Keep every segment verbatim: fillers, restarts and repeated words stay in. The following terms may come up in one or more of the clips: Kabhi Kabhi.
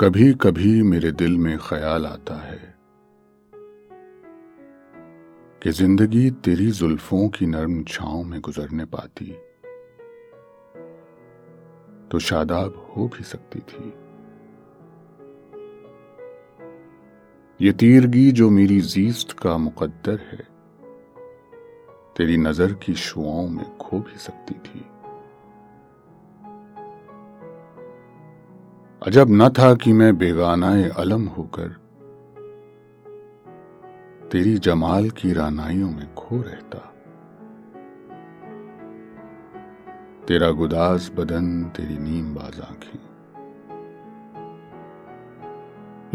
कभी कभी मेरे दिल में ख्याल आता है कि जिंदगी तेरी जुल्फों की नरम छांव में गुजरने पाती तो शादाब हो भी सकती थी। ये तीरगी जो मेरी जीस्त का मुकद्दर है तेरी नजर की शुआओं में खो भी सकती थी। अजब न था कि मैं बेगानाए अलम होकर तेरी जमाल की रानाइयों में खो रहता। तेरा गुदास बदन, तेरी नीमबाज आंखें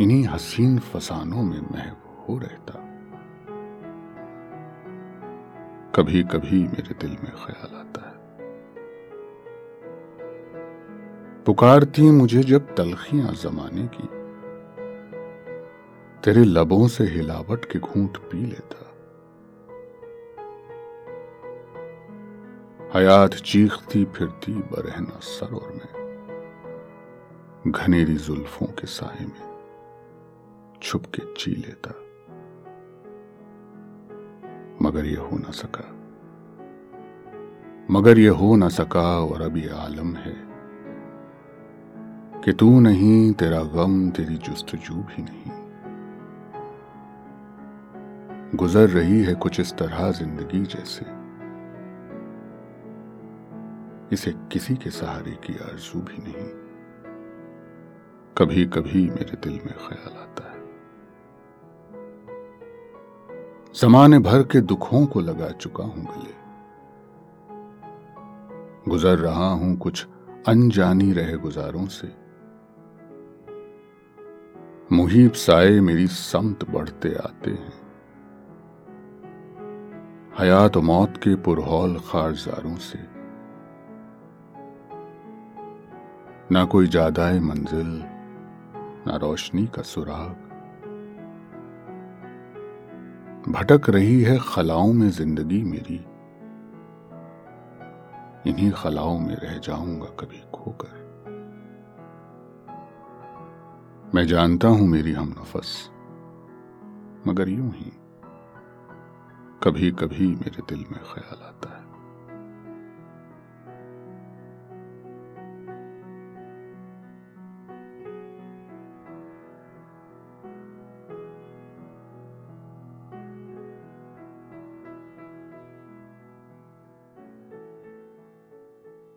इन्हीं हसीन फसानों में महव हो रहता। कभी कभी मेरे दिल में ख्याल आता है, पुकारती मुझे जब तलखियां जमाने की, तेरे लबों से हिलावट के घूंट पी लेता। हयात चीखती फिरती बरहना सर और मैं घनेरी जुल्फों के साए में छुप के जी लेता, मगर ये हो ना सका, मगर ये हो ना सका। और अब ये आलम है कि तू नहीं, तेरा गम, तेरी जुस्तजू भी नहीं। गुजर रही है कुछ इस तरह जिंदगी जैसे इसे किसी के सहारे की आरजू भी नहीं। कभी कभी मेरे दिल में ख्याल आता है, जमाने भर के दुखों को लगा चुका हूं गले, गुजर रहा हूं कुछ अनजानी रहे गुजारों से। मुहीब साए मेरी समत बढ़ते आते हैं, हयात मौत के पुरहौल खारजारों से। ना कोई जादाए मंजिल, ना रोशनी का सुराग, भटक रही है खलाओं में जिंदगी मेरी। इन्हीं खलाओं में रह जाऊंगा कभी खोकर। मैं जानता हूं मेरी हम नफस, मगर यूं ही कभी कभी मेरे दिल में ख्याल आता है।